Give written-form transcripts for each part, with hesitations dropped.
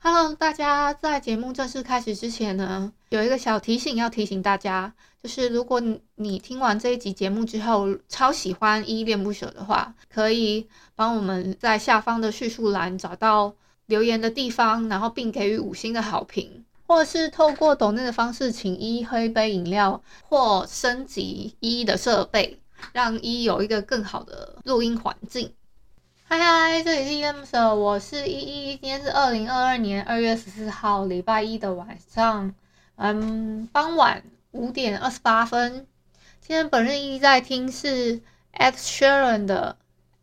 Hello， 大家，在节目正式开始之前呢，有一个小提醒要提醒大家，就是如果你听完这一集节目之后超喜欢依依恋不舍的话，可以帮我们在下方的叙述栏找到留言的地方，然后并给予5星的好评，或是透过抖内的方式请依依喝一杯饮料或升级依依的设备，让依依有一个更好的录音环境。嗨嗨，这里是 EMS， 我是依依，今天是2022年2月14号礼拜一的晚上，傍晚5点28分。今天本日依依在听是 Ed Sheeran 的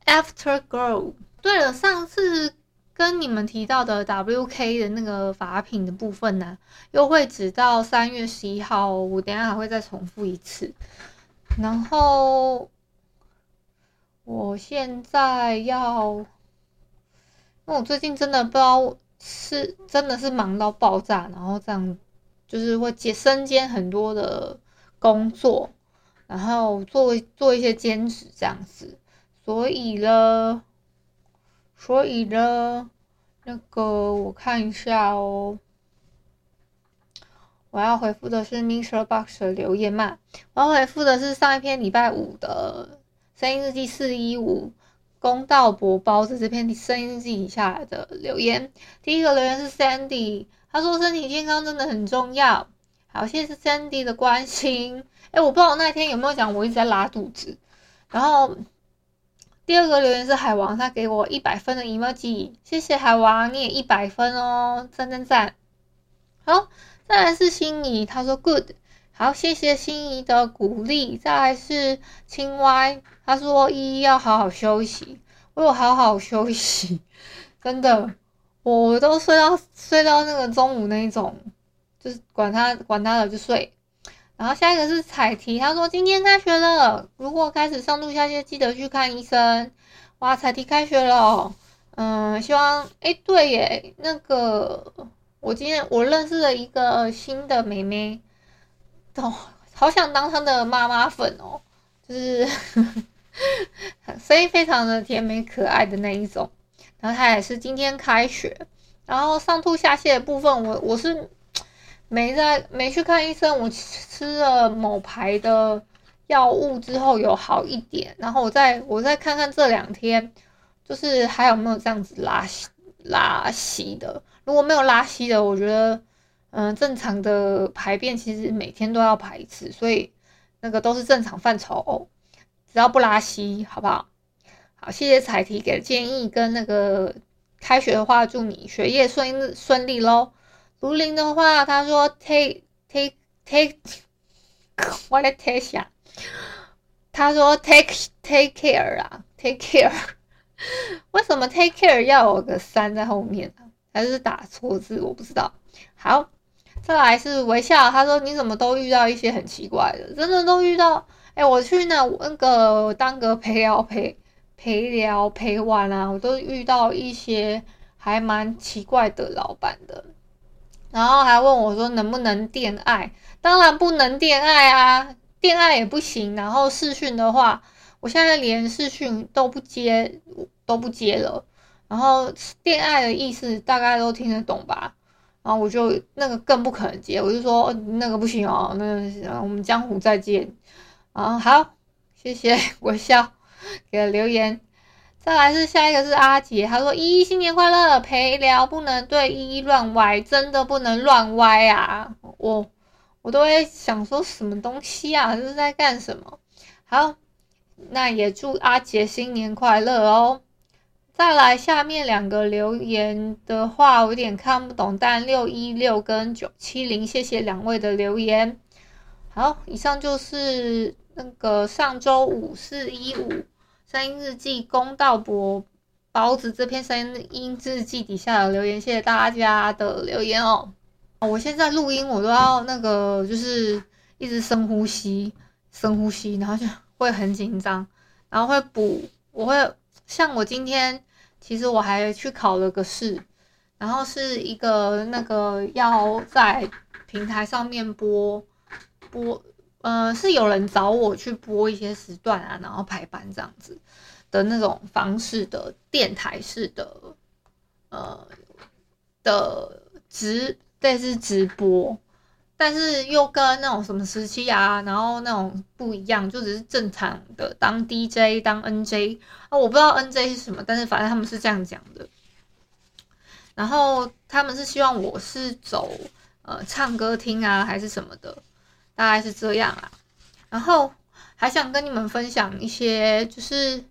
Afterglow。 对了，上次跟你们提到的 WK 的那个法品的部分呢，优惠直到3月11号，我等一下还会再重复一次。然后我现在要，因为我最近真的不知道是真的是忙到爆炸，然后这样就是会身兼很多的工作，然后做一些兼职这样子，所以呢，那个我看一下哦。我要回复的是 MixerBox 的留言嘛，我要回复的是上一篇礼拜五的声音日记415公道薄包子这篇声音日记底下的留言。第一个留言是 Sandy， 他说身体健康真的很重要。好，谢谢 Sandy 的关心。我不知道我那天有没有讲我一直在拉肚子。然后第二个留言是海王，他给我100分的 emoji， 谢谢海王，你也100分哦，赞赞赞。好，再来是心仪，他说 good，好，谢谢心仪的鼓励。再来是青歪，他说依依要好好休息，我有好好休息，真的，我都睡到那个中午那一种，就是管他了就睡。然后下一个是彩提，他说今天开学了，如果开始上吐下泻，记得去看医生。哇，彩提开学了哦，希望对耶，那个我认识了一个新的妹妹。好想当他的妈妈粉哦，就是声音非常的甜美可爱的那一种。然后他也是今天开学，然后上吐下泻的部分，我是没去看医生，我吃了某牌的药物之后有好一点，然后我再看看这2天就是还有没有这样子拉稀的。如果没有拉稀的，我觉得正常的排便其实每天都要排一次，所以那个都是正常范畴哦，只要不拉稀，好不好？好，谢谢彩提给的建议跟那个开学的话，祝你学业顺利咯。卢林的话，他说 take care 啊 ，take care， 为什么 take care 要有个3在后面啊？还是打错字？我不知道。好。再来是微笑，他说你怎么都遇到一些很奇怪的，真的都遇到。我去那个当个陪玩啊，我都遇到一些还蛮奇怪的老板的，然后还问我说能不能电爱，当然不能电爱啊，电爱也不行。然后视讯的话，我现在连视讯都不接了，然后电爱的意思大概都听得懂吧。然后我就那个更不可能接，我就说那个不行哦，我们江湖再见啊！好，谢谢微笑给了留言。再来是下一个是阿杰，他说依依新年快乐，陪聊不能对依依乱歪，真的不能乱歪啊！我都会想说什么东西啊，这是在干什么？好，那也祝阿杰新年快乐哦。再来下面2个留言的话，我有点看不懂，但616跟970，谢谢2位的留言。好，以上就是那个上周5 415声音日记公道薄包子这篇声音日记底下的留言，谢谢大家的留言哦。我现在录音我都要那个就是一直深呼吸，然后就会很紧张，然后我像我今天其实我还去考了个试，然后是一个那个要在平台上面播，是有人找我去播一些时段啊，然后排班这样子的那种方式的电台式的类似直播，但是又跟那种什么时期啊，然后那种不一样，就只是正常的当 DJ 当 NJ 啊，我不知道 NJ 是什么，但是反正他们是这样讲的。然后他们是希望我是走唱歌厅啊还是什么的，大概是这样啊。然后还想跟你们分享一些，就是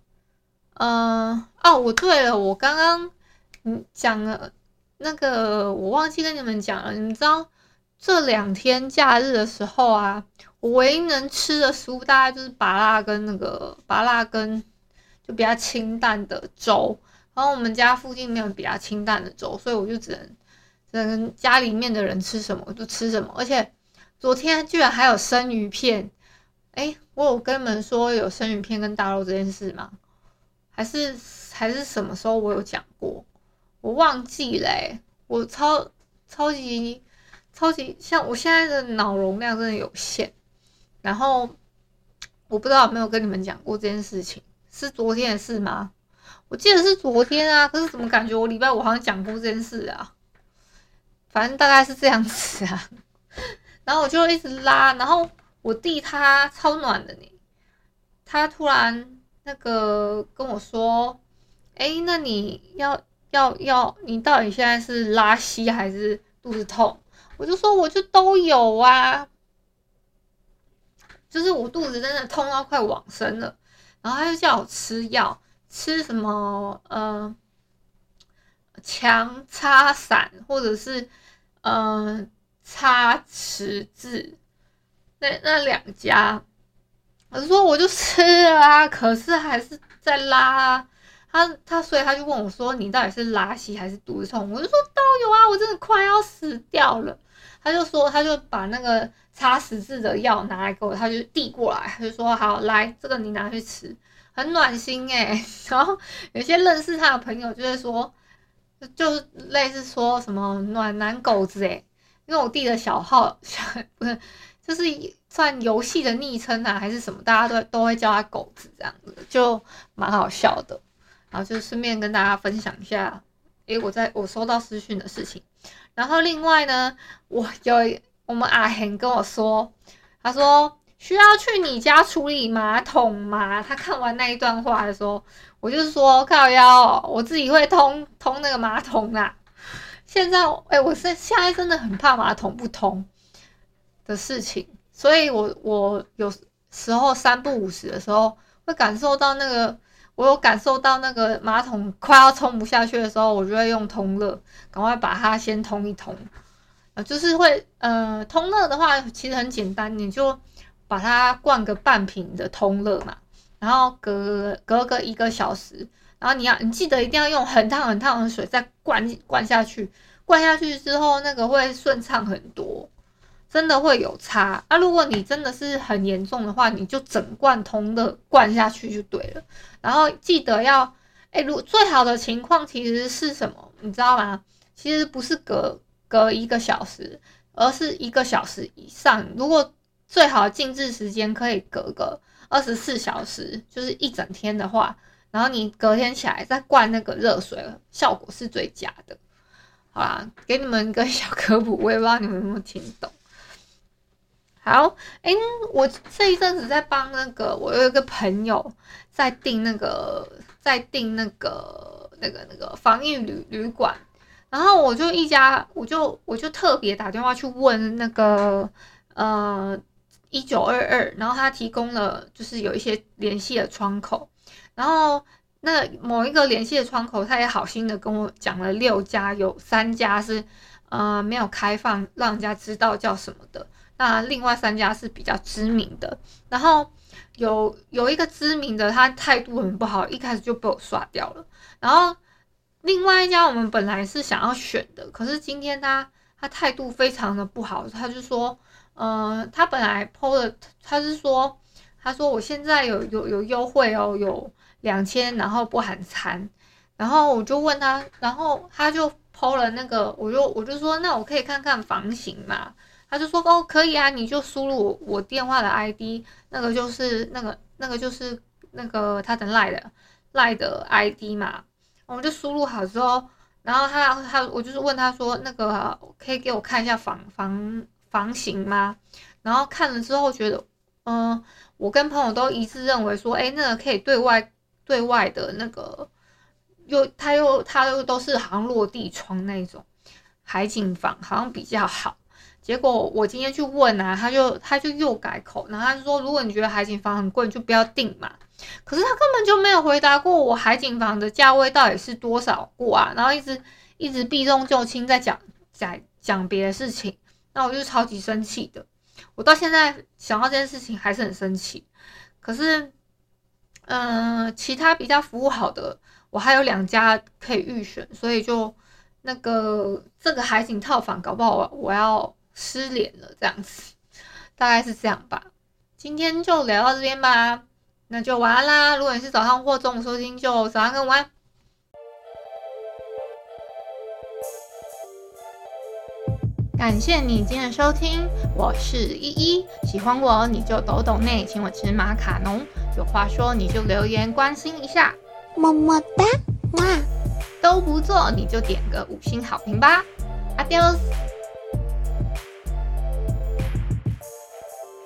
我对了，我刚刚讲了那个我忘记跟你们讲了，你们知道这2天假日的时候啊，我唯一能吃的食物大概就是芭辣跟就比较清淡的粥，然后我们家附近没有比较清淡的粥，所以我就只能家里面的人吃什么我就吃什么，而且昨天居然还有生鱼片，我有跟你们说有生鱼片跟大肉这件事吗？还是什么时候我有讲过？我忘记了我超级像我现在的脑容量真的有限，然后我不知道有没有跟你们讲过这件事情，是昨天的事吗？我记得是昨天啊，可是怎么感觉我礼拜五好像讲过这件事啊？反正大概是这样子啊。然后我就一直拉，然后我弟他超暖的呢，他突然那个跟我说：“那你要，你到底现在是拉稀还是肚子痛？”我就说我就都有啊，就是我肚子真的痛到快往生了，然后他就叫我吃药，吃什么强插散或者是插迟滞那2家，我就说我就吃了啊，可是还是在拉啊。他所以他就问我说你到底是拉稀还是肚子痛，我就说都有啊，我真的快要死掉了。他就说他就把那个擦十字的药拿来给我，他就递过来，他就说好来，这个你拿去吃，很暖心然后有些认识他的朋友就会说，就类似说什么暖男狗子因为我弟的小号不是就是算游戏的昵称啊还是什么，大家都会叫他狗子这样子，就蛮好笑的。然后就顺便跟大家分享一下，我收到私讯的事情。然后另外呢，我们阿恒跟我说，他说需要去你家处理马桶吗？他看完那一段话的时候，我就说靠腰，我自己会通那个马桶啦。现在我现在真的很怕马桶不通的事情，所以我有时候3不5时的时候会感受到那个。我有感受到那个马桶快要冲不下去的时候，我就会用通热，赶快把它先通一通。就是会通热的话其实很简单，你就把它灌个半瓶的通热嘛，然后隔个1个小时，然后你记得一定要用很烫的水再灌下去，灌下去之后那个会顺畅很多，真的会有差。如果你真的是很严重的话，你就整罐通的灌下去就对了。然后记得要，最好的情况其实是什么，你知道吗？其实不是隔1个小时，而是1个小时以上。如果最好静置时间可以隔个24小时，就是一整天的话，然后你隔天起来再灌那个热水，效果是最佳的。好啦，给你们一个小科普，我也不知道你们有没有听懂。好，我这一阵子在帮我有一个朋友在订那个防疫旅馆，然后我就特别打电话去问那个1922，然后他提供了就是有一些联系的窗口，然后那某一个联系的窗口，他也好心的跟我讲了6家，有3家是没有开放让人家知道叫什么的。那另外3家是比较知名的，然后有一个知名的，他态度很不好，一开始就被我刷掉了。然后另外一家我们本来是想要选的，可是今天他态度非常的不好，他就说，他本来 po 的，他说我现在有优惠哦，有2000，然后不含餐。然后我就问他，然后他就 po 了那个，我就说那我可以看看房型嘛，他就说哦可以啊，你就输入我电话的 ID， 那个就是他的 LINE 的 ID 嘛，我们就输入好之后，然后他我就是问他说那个可以给我看一下房型吗？然后看了之后觉得，我跟朋友都一致认为说，哎，那个可以对外的那个，他又都是好像落地窗那种海景房，好像比较好。结果我今天去问啊，他就又改口，然后他就说，如果你觉得海景房很贵，你就不要订嘛。可是他根本就没有回答过我海景房的价位到底是多少过啊，然后一直避重就轻在讲别的事情，那我就超级生气的。我到现在想到这件事情还是很生气。可是，其他比较服务好的，我还有2家可以预选，所以就那个这个海景套房搞不好我要失联了这样子，大概是这样吧。今天就聊到这边吧。那就晚安啦！如果你是早上或中午收听，就早安跟晚安。感谢你今天的收听，我是依依。喜欢我你就抖抖内，请我吃马卡龙。有话说你就留言关心一下，么么哒，哇！都不做你就点个5星好评吧。Adios。